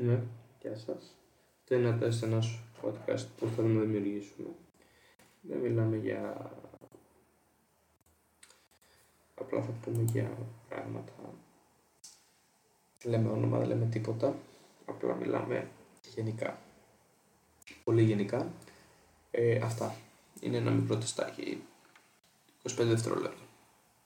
Ναι, γεια σας. Αυτό είναι ένα τεστανά σου podcast που θέλουμε να δημιουργήσουμε. Δεν μιλάμε για... Απλά θα πούμε για πράγματα. Δεν λέμε όνομα, δεν λέμε τίποτα. Απλά μιλάμε γενικά. Πολύ γενικά. Αυτά. Είναι ένα μικρό τεστάκι. 25 δευτερόλεπτα.